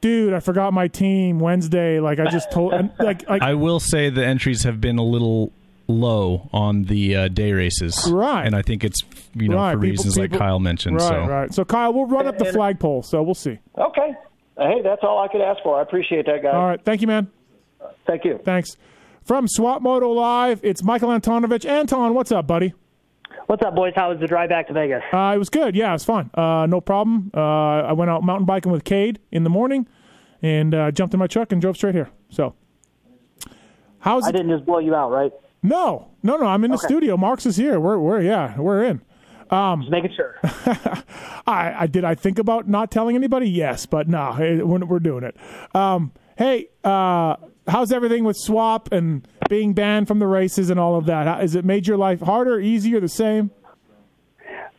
dude, I forgot my team Wednesday. Like, I just told – like, I will say the entries have been a little low on the day races. Right. And I think it's, for reasons like Kyle mentioned. Right. So, Kyle, we'll run up the flagpole. So, we'll see. Okay. Hey, that's all I could ask for. I appreciate that, guys. All right. Thank you, man. Thank you. Thanks. From Swap Moto Live, it's Michael Antonovich. Anton, what's up, buddy? What's up, boys? How was the drive back to Vegas? It was good. Yeah, it was fun. No problem. I went out mountain biking with Cade in the morning and jumped in my truck and drove straight here. So, I didn't just blow you out, right? No. I'm in the studio. Marks is here. We're in. Just making sure. I think about not telling anybody? Yes, but no, we're doing it. Hey, how's everything with Swap and being banned from the races and all of that? Has it made your life harder, easier, the same?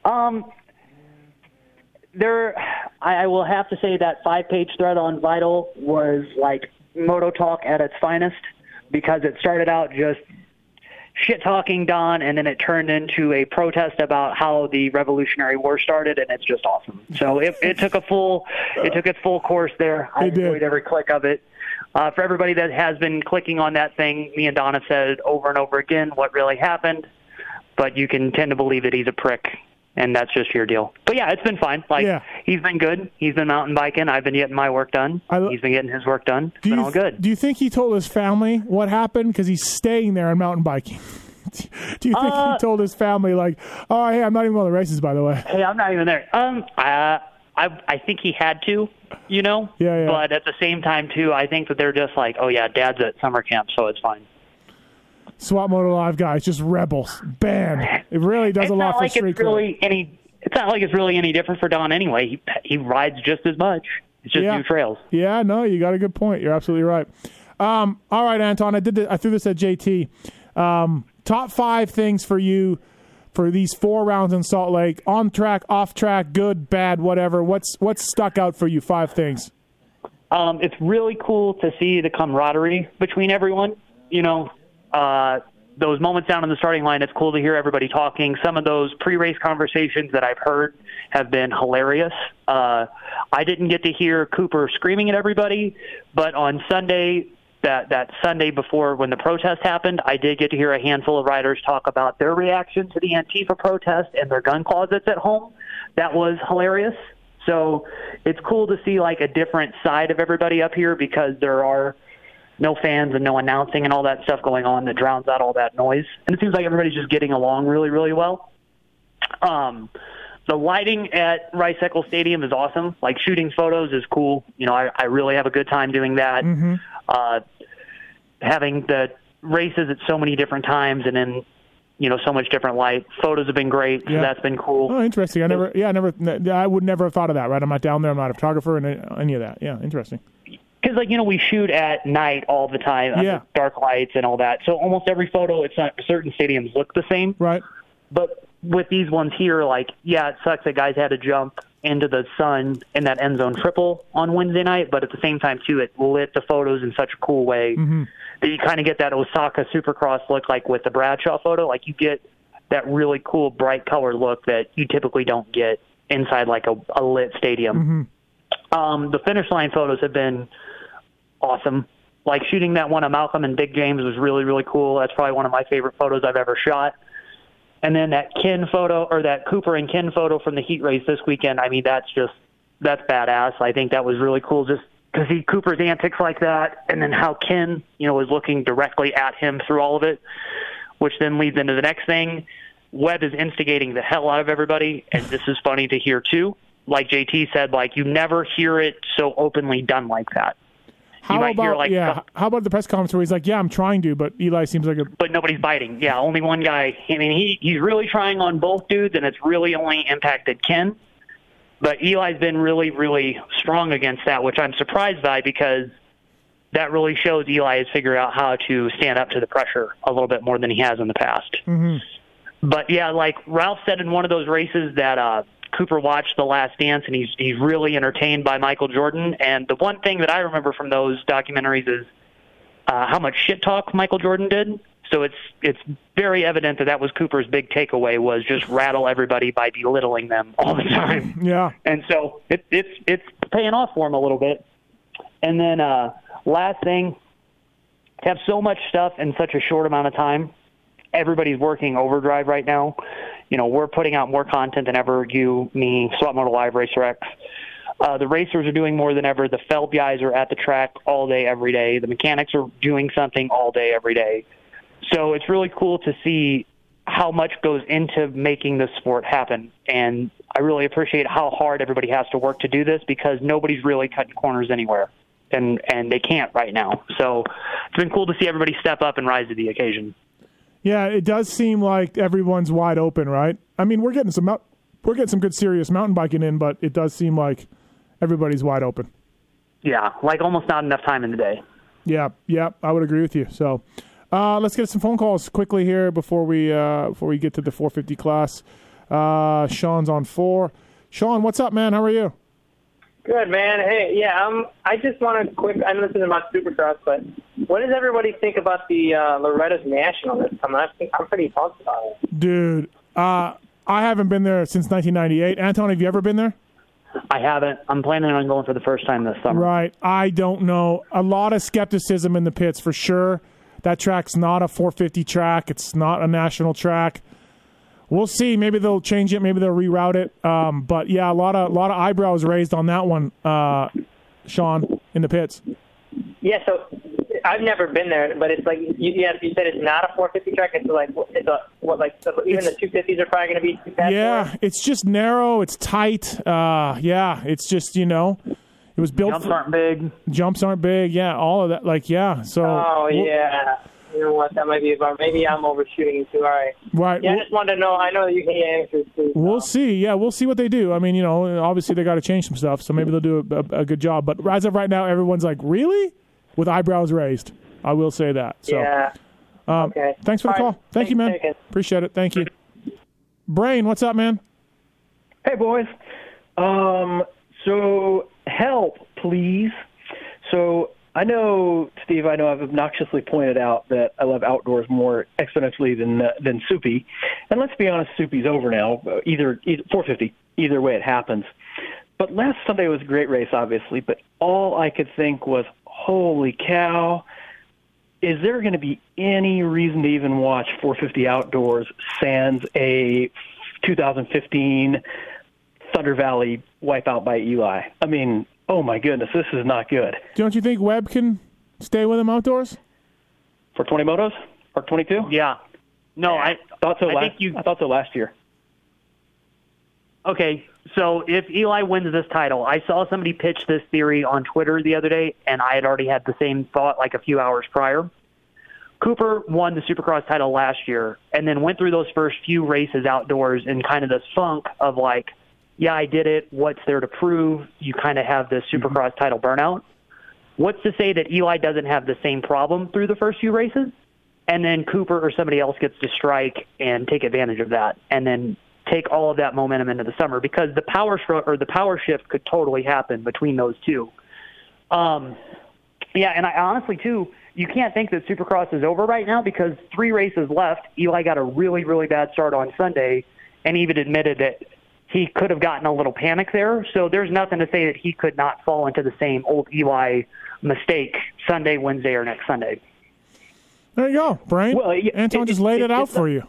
I will have to say that 5-page thread on Vital was like Moto Talk at its finest because it started out just shit-talking Don, and then it turned into a protest about how the Revolutionary War started, and it's just awesome. So it took its full course there. I enjoyed every click of it. For everybody that has been clicking on that thing, me and Don have said over and over again what really happened, but you can tend to believe that he's a prick, and that's just your deal. But, yeah, it's been fine. He's been good. He's been mountain biking. I've been getting my work done. He's been getting his work done. It's been all good. Do you think he told his family what happened? Because he's staying there and mountain biking. Do you think he told his family, like, oh, hey, I'm not even on the races, by the way. Hey, I'm not even there. I think he had to, Yeah. But at the same time, too, I think that they're just like, oh, yeah, Dad's at summer camp, so it's fine. Swap Moto Live guys, just rebels. Banned. It really does a lot for street crew. It's not like it's really any different for Don anyway. He rides just as much. It's just new trails. Yeah, no, you got a good point. You're absolutely right. All right, Anton, I threw this at JT. Top five things for you for these 4 rounds in Salt Lake: on track, off track, good, bad, whatever. What's stuck out for you? 5 things. It's really cool to see the camaraderie between everyone. You know, those moments down in the starting line, it's cool to hear everybody talking. Some of those pre-race conversations that I've heard have been hilarious. I didn't get to hear Cooper screaming at everybody, but on Sunday, that Sunday before when the protest happened, I did get to hear a handful of riders talk about their reaction to the Antifa protest and their gun closets at home. That was hilarious. So it's cool to see like a different side of everybody up here, because there are no fans and no announcing and all that stuff going on that drowns out all that noise. And it seems like everybody's just getting along really, really well. The lighting at Rice-Eccles Stadium is awesome. Like, shooting photos is cool. You know, I really have a good time doing that. Mm-hmm. Having the races at so many different times and then, you know, so much different light. Photos have been great. Yeah. So that's been cool. Oh, interesting. I would never have thought of that, right? I'm not down there. I'm not a photographer and any of that. Yeah, interesting. Because, like, you know, we shoot at night all the time, yeah, dark lights and all that. So almost every photo, it's not, certain stadiums look the same. Right. But with these ones here, like, yeah, it sucks that guys had to jump into the sun in that end zone triple on Wednesday night. But at the same time, too, it lit the photos in such a cool way, mm-hmm, that you kind of get that Osaka Supercross look, like with the Bradshaw photo. Like, you get that really cool bright color look that you typically don't get inside, like, a lit stadium. Mm-hmm. The finish line photos have been awesome. Like, shooting that one of Malcolm and Big James was really, really cool. That's probably one of my favorite photos I've ever shot. And then that Ken photo, or that Cooper and Ken photo from the heat race this weekend, I mean, that's badass. I think that was really cool just to see Cooper's antics like that, and then how Ken, you know, was looking directly at him through all of it, which then leads into the next thing. Webb is instigating the hell out of everybody, and this is funny to hear, too. Like JT said, like, you never hear it so openly done like that. How about the press conference where he's like, yeah, I'm trying to, but Eli seems like a... But nobody's biting. Yeah, only one guy. I mean, he's really trying on both dudes, and it's really only impacted Ken. But Eli's been really, really strong against that, which I'm surprised by, because that really shows Eli has figured out how to stand up to the pressure a little bit more than he has in the past. Mm-hmm. But, yeah, like Ralph said in one of those races that... Cooper watched The Last Dance, and he's really entertained by Michael Jordan. And the one thing that I remember from those documentaries is how much shit talk Michael Jordan did. So it's very evident that was Cooper's big takeaway, was just rattle everybody by belittling them all the time. Yeah. And so it's paying off for him a little bit. And then last thing, to have so much stuff in such a short amount of time. Everybody's working overdrive right now. You know, we're putting out more content than ever. You, me, Swap Moto Live, Racer X. The racers are doing more than ever. The Feld guys are at the track all day, every day. The mechanics are doing something all day, every day. So it's really cool to see how much goes into making this sport happen. And I really appreciate how hard everybody has to work to do this, because nobody's really cutting corners anywhere. And they can't right now. So it's been cool to see everybody step up and rise to the occasion. Yeah, it does seem like everyone's wide open, right? I mean, we're getting some good serious mountain biking in, but it does seem like everybody's wide open. Yeah, like almost not enough time in the day. Yeah, I would agree with you. So, let's get some phone calls quickly here before we get to the 450 class. Sean's on 4. Sean, what's up, man? How are you? Good, man. Hey, yeah, I just want to I listened to my Supercross, but what does everybody think about the Loretta's National this time? I think I'm pretty pumped about it. Dude, I haven't been there since 1998. Anton, have you ever been there? I haven't. I'm planning on going for the first time this summer. Right. I don't know. A lot of skepticism in the pits for sure. That track's not a 450 track. It's not a national track. We'll see. Maybe they'll change it. Maybe they'll reroute it. But yeah, a lot of eyebrows raised on that one, Sean, in the pits. Yeah. So I've never been there, but it's like you said, it's not a 450 track. It's like even the 250s are probably going to be. Yeah, there. It's just narrow. It's tight. Yeah, it's just, you know, it was built. Jumps aren't big. Yeah, all of that. Like, yeah. So. Oh yeah. You know what, that might be about. Maybe I'm overshooting it too. All right. Right. Yeah, I just wanted to know. I know that you can get answers too. So. We'll see. Yeah, we'll see what they do. I mean, you know, obviously they got to change some stuff, so maybe they'll do a good job. But as of right now, everyone's like, really? With eyebrows raised. I will say that. So. Yeah. Okay. Thanks for the call. Thank you, man. Appreciate it. Thank you. Brain, what's up, man? Hey, boys. So help, please. So I know, Steve, I know I've obnoxiously pointed out that I love outdoors more exponentially than Soupy. And let's be honest, Soupy's over now, either 450, either way it happens. But last Sunday was a great race, obviously, but all I could think was, holy cow, is there going to be any reason to even watch 450 Outdoors sans a 2015 Thunder Valley wipeout by Eli? I mean, oh my goodness, this is not good. Don't you think Webb can stay with him outdoors? For 20 motos? Or 22? Yeah. No, I thought so last year. Okay, so if Eli wins this title, I saw somebody pitch this theory on Twitter the other day, and I had already had the same thought like a few hours prior. Cooper won the Supercross title last year and then went through those first few races outdoors in kind of this funk of like, yeah, I did it. What's there to prove? You kind of have this Supercross title burnout. What's to say that Eli doesn't have the same problem through the first few races, and then Cooper or somebody else gets to strike and take advantage of that, and then take all of that momentum into the summer, because the power shift could totally happen between those two. And I honestly, too, you can't think that Supercross is over right now, because 3 races left. Eli got a really, really bad start on Sunday and even admitted that he could have gotten a little panic there. So there's nothing to say that he could not fall into the same old Eli mistake Sunday, Wednesday, or next Sunday. There you go, Brian. Well, Anton just laid it out for you.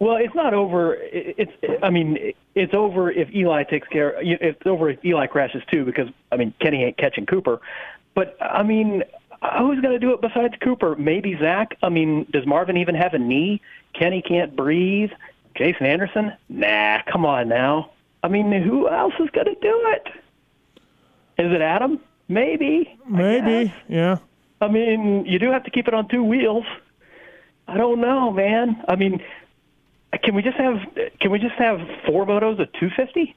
Well, it's not over. It's over if Eli takes care. It's over if Eli crashes too, because I mean, Kenny ain't catching Cooper. But I mean, who's going to do it besides Cooper? Maybe Zach. I mean, does Marvin even have a knee? Kenny can't breathe. Jason Anderson? Nah, come on now. I mean, who else is going to do it? Is it Adam? Maybe. Yeah. I mean, you do have to keep it on 2 wheels. I don't know, man. I mean, Can we just have 4 motos of 250?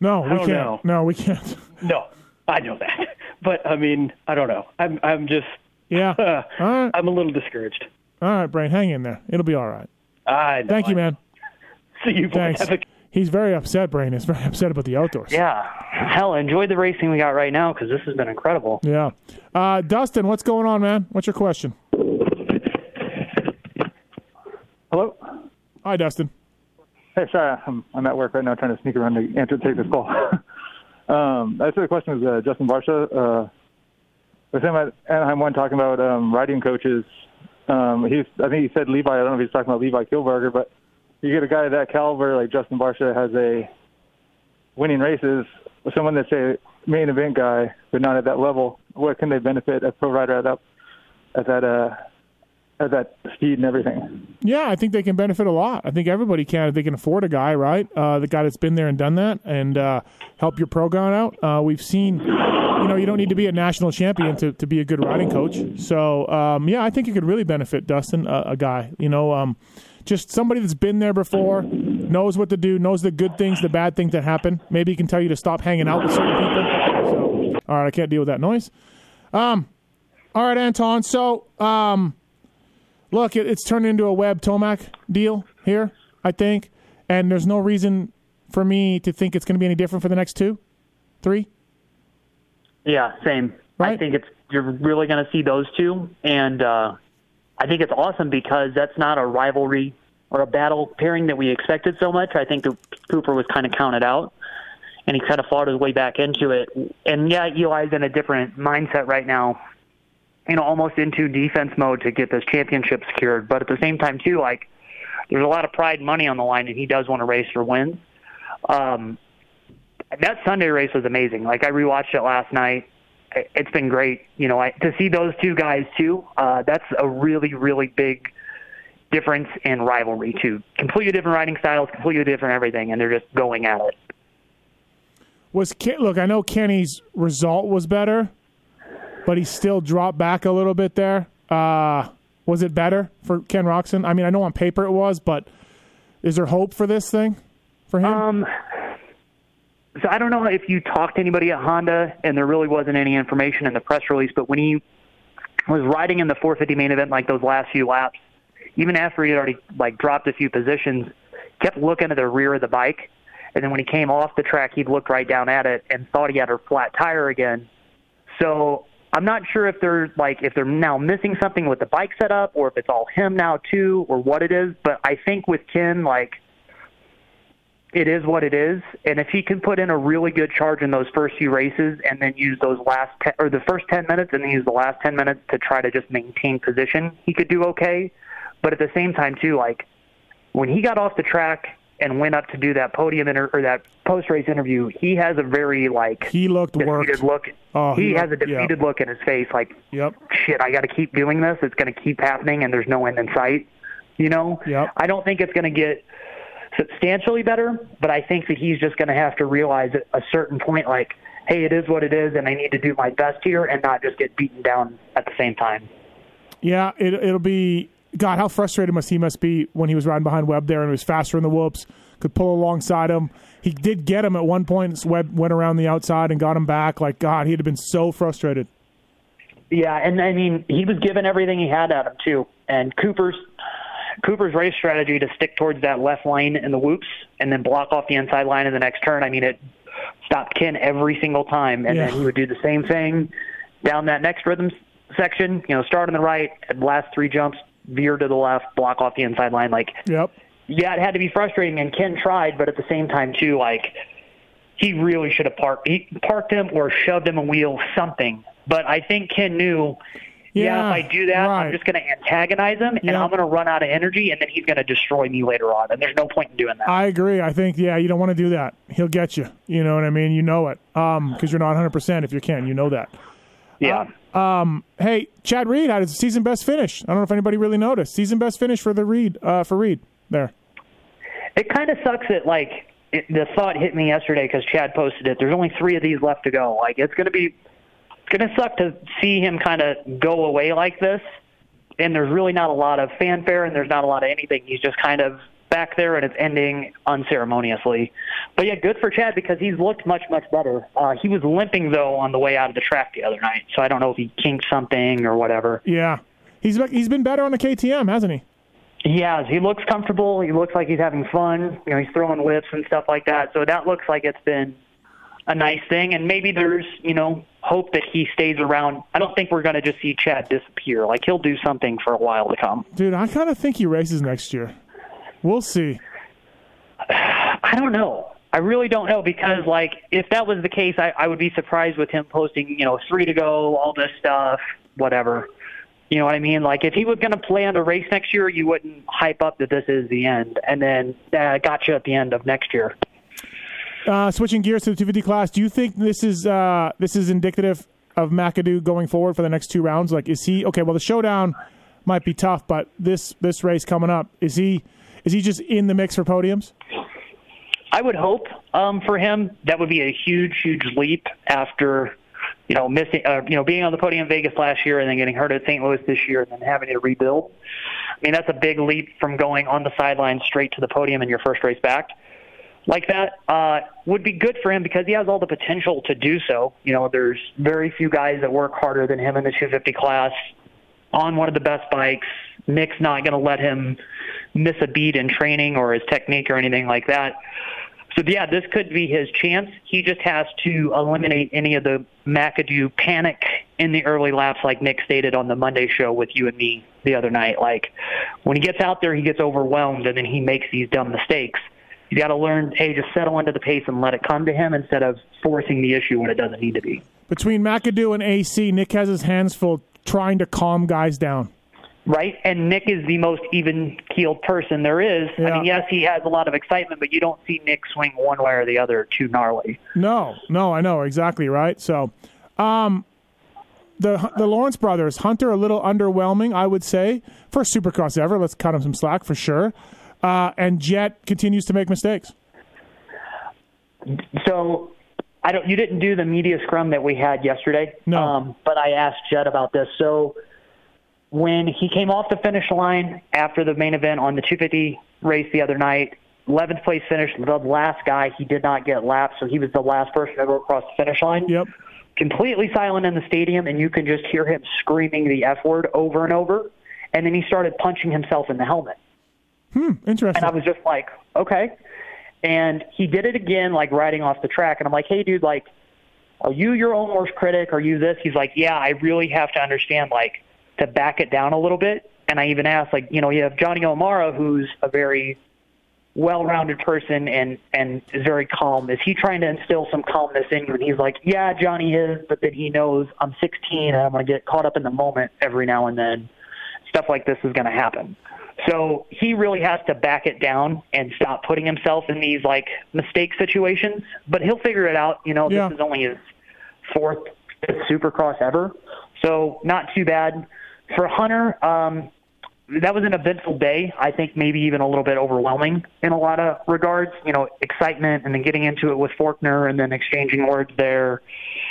No, we can't. No, we can't. No, I know that, but I mean, I don't know. I'm just right. I'm a little discouraged. All right, Brian, hang in there. It'll be all right. I know. Thank you, man. See you. Thanks. He's very upset. Brian is very upset about the outdoors. Yeah. Hell, enjoy the racing we got right now, because this has been incredible. Yeah. Dustin, what's going on, man? What's your question? Hello. Hi, Dustin. Hey, sorry, I'm at work right now, trying to sneak around to take this call. I said the question was Justin Barsha. Was him at Anaheim 1 talking about riding coaches. I think he said Levi. I don't know if he's talking about Levi Kielberger, but you get a guy of that caliber like Justin Barsha has a winning races with someone that's a main event guy, but not at that level. What can they benefit as pro rider at that speed and everything? Yeah, I think they can benefit a lot. I think everybody can if they can afford a guy, right? The guy that's been there and done that, and help your pro gun out. We've seen, you don't need to be a national champion to be a good riding coach. So, I think you could really benefit, Dustin, a guy. Just somebody that's been there before, knows what to do, knows the good things, the bad things that happen. Maybe he can tell you to stop hanging out with certain people. So, all right, I can't deal with that noise. All right, Anton. So, look, it's turned into a Webb Tomac deal here, I think, and there's no reason for me to think it's going to be any different for the next 2, 3. Yeah, same. Right? I think you're really going to see those two, and I think it's awesome because that's not a rivalry or a battle pairing that we expected so much. I think Cooper was kind of counted out, and he kind of fought his way back into it. And yeah, Eli's in a different mindset right now, almost into defense mode to get this championship secured. But at the same time, too, like, there's a lot of pride and money on the line, and he does want to race for wins. That Sunday race was amazing. Like, I rewatched it last night. It's been great, to see those two guys, too. That's a really, really big difference in rivalry, too. Completely different riding styles, completely different everything, and they're just going at it. Look, I know Kenny's result was better, but he still dropped back a little bit there. Was it better for Ken Roczen? I mean, I know on paper it was, but is there hope for this thing for him? So I don't know if you talked to anybody at Honda, and there really wasn't any information in the press release, but when he was riding in the 450 main event like those last few laps, even after he had already like dropped a few positions, kept looking at the rear of the bike. And then when he came off the track, he'd looked right down at it and thought he had a flat tire again. So I'm not sure if they're like, if they're now missing something with the bike setup or if it's all him now too, or what it is. But I think with Ken, like, it is what it is. And if he can put in a really good charge in those first few races and then use those last 10, or the first 10 minutes and then use the last 10 minutes to try to just maintain position, he could do okay. But at the same time too, like when he got off the track and went up to do that podium or that post-race interview, he has a very, like, he looked defeated look. Oh, he has a defeated look in his face, like, shit, I got to keep doing this. It's going to keep happening, and there's no end in sight, you know? I don't think it's going to get substantially better, but I think that he's just going to have to realize at a certain point, like, hey, it is what it is, and I need to do my best here and not just get beaten down at the same time. Yeah, it'll be... God, how frustrated must be when he was riding behind Webb there and he was faster in the whoops, could pull alongside him. He did get him at one point. Webb went around the outside and got him back. Like, God, he'd have been so frustrated. Yeah, and, I mean, he was giving everything he had at him, too. And Cooper's race strategy to stick towards that left lane in the whoops and then block off the inside line in the next turn, I mean, it stopped Ken every single time. And then he would do the same thing down that next rhythm section, you know, start on the right, last three jumps, veer to the left, block off the inside line. Like, yeah, it had to be frustrating, and Ken tried, but at the same time too, like, he really should have parked him or shoved him a wheel, something. But I think Ken knew, if I do that, I'm just going to antagonize him, and I'm going to run out of energy, and then he's going to destroy me later on, and there's no point in doing that. I agree. I think, you don't want to do that. He'll get you. You know what I mean? You know it, because you're not 100% if you can. You know that. Yeah. Hey, Chad Reed had his season best finish. I don't know if anybody really noticed. Season best finish for the Reed there. It kind of sucks that, like, the thought hit me yesterday because Chad posted it. There's only three of these left to go. Like, it's going to suck to see him kind of go away like this. And there's really not a lot of fanfare and there's not a lot of anything. He's just kind of back there and it's ending unceremoniously. But yeah, good for Chad because he's looked much, much better. He was limping though on the way out of the track the other night, so I don't know if he kinked something or whatever. Yeah, he's been better on the KTM, hasn't he? He has. He looks comfortable. He looks like he's having fun. You know, he's throwing whips and stuff like that. So that looks like it's been a nice thing. And maybe there's, you know, hope that he stays around. I don't think we're going to just see Chad disappear. Like, he'll do something for a while to come. Dude, I kind of think he races next year. We'll see. I don't know. I really don't know because, like, if that was the case, I would be surprised with him posting, you know, three to go, all this stuff, whatever. You know what I mean? Like, if he was going to plan a race next year, you wouldn't hype up that this is the end. And then gotcha at the end of next year. Switching gears to the 250 class, do you think this is indicative of McAdoo going forward for the next two rounds? Like, is he – okay, well, the showdown might be tough, but this race coming up, is he just in the mix for podiums? I would hope for him. That would be a huge, huge leap after, you know, missing, you know, being on the podium in Vegas last year and then getting hurt at St. Louis this year and then having to rebuild. I mean, that's a big leap from going on the sideline straight to the podium in your first race back. Like that would be good for him because he has all the potential to do so. You know, there's very few guys that work harder than him in the 250 class on one of the best bikes. Nick's not going to let him miss a beat in training or his technique or anything like that. So, yeah, this could be his chance. He just has to eliminate any of the McAdoo panic in the early laps, like Nick stated on the Monday show with you and me the other night. Like, when he gets out there, he gets overwhelmed, and then he makes these dumb mistakes. You got to learn, hey, just settle into the pace and let it come to him instead of forcing the issue when it doesn't need to be. Between McAdoo and AC, Nick has his hands full trying to calm guys down. Right, and Nick is the most even-keeled person there is. Yeah. I mean, yes, he has a lot of excitement, but you don't see Nick swing one way or the other too gnarly. No, I know, exactly, right? So the Lawrence brothers, Hunter, a little underwhelming, I would say. First Supercross ever. Let's cut him some slack for sure. And Jet continues to make mistakes. So you didn't do the media scrum that we had yesterday. No. But I asked Jet about this, so... When he came off the finish line after the main event on the 250 race the other night, 11th place finish, the last guy, he did not get lapped, so he was the last person to go across the finish line. Yep. completely silent in the stadium, and you can just hear him screaming the F word over and over. And then he started punching himself in the helmet. Interesting. And I was just like, okay. And he did it again, like riding off the track. And I'm like, hey, dude, like, are you your own worst critic? Are you this? He's like, yeah, I really have to understand, like, to back it down a little bit. And I even asked, like, you know, you have Johnny O'Mara, who's a very well-rounded person and is very calm. Is he trying to instill some calmness in you? And he's like, yeah, Johnny is, but then he knows I'm 16 and I'm going to get caught up in the moment every now and then. Stuff like this is going to happen. So he really has to back it down and stop putting himself in these, like, mistake situations. But he'll figure it out. You know, yeah. This is only his fourth Supercross ever, so not too bad. For Hunter, that was an eventful day. I think maybe even a little bit overwhelming in a lot of regards. You know, excitement and then getting into it with Forkner and then exchanging words there,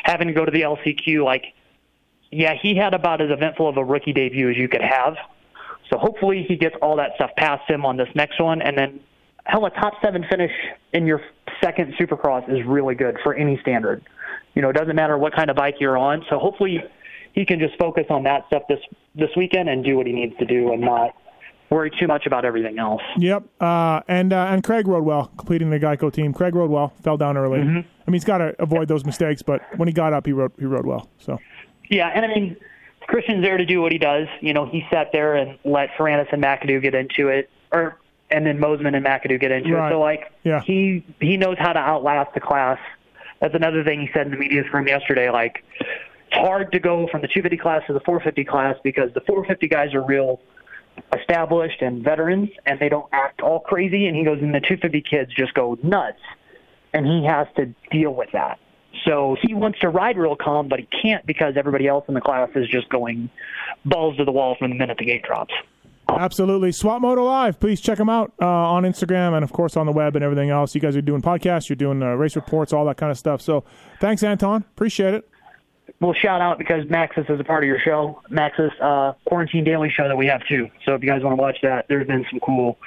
having to go to the LCQ. Like, yeah, he had about as eventful of a rookie debut as you could have. So hopefully he gets all that stuff past him on this next one. And then, hell, a top seven finish in your second Supercross is really good for any standard. You know, it doesn't matter what kind of bike you're on. So hopefully he can just focus on that stuff this weekend and do what he needs to do and not worry too much about everything else. Yep. And Craig rode well, completing the Geico team. Craig rode well, fell down early. Mm-hmm. I mean, he's got to avoid those mistakes, but when he got up, he rode well. So. Yeah, and I mean, Christian's there to do what he does. You know, he sat there and let Ferrandis and McAdoo get into it, and then Mosman and McAdoo get into it. So, like, yeah. He knows how to outlast the class. That's another thing he said in the media scrum yesterday. Like, it's hard to go from the 250 class to the 450 class because the 450 guys are real established and veterans, and they don't act all crazy. And he goes, and the 250 kids just go nuts, and he has to deal with that. So he wants to ride real calm, but he can't because everybody else in the class is just going balls to the wall from the minute the gate drops. Absolutely. Swap Moto Live. Please check them out on Instagram and, of course, on the web and everything else. You guys are doing podcasts. You're doing race reports, all that kind of stuff. So thanks, Anton. Appreciate it. We'll shout out because Maxxis is a part of your show. Maxxis Quarantine Daily show that we have, too. So if you guys want to watch that, there's been some cool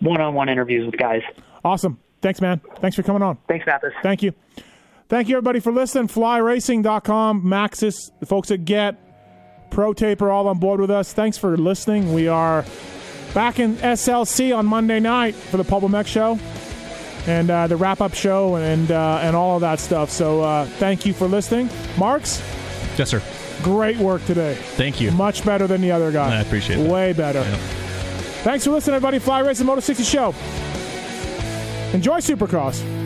one-on-one interviews with guys. Awesome. Thanks, man. Thanks for coming on. Thanks, Mathis. Thank you. Thank you, everybody, for listening. FlyRacing.com, Maxxis, the folks at Get, Pro Taper, all on board with us. Thanks for listening. We are back in SLC on Monday night for the Pulp-O-Mech show and the wrap-up show and all of that stuff. So thank you for listening. Marks? Yes, sir. Great work today. Thank you. Much better than the other guy. I appreciate it. Way better. Yeah. Thanks for listening, everybody. Fly Racing Moto 60 show. Enjoy Supercross.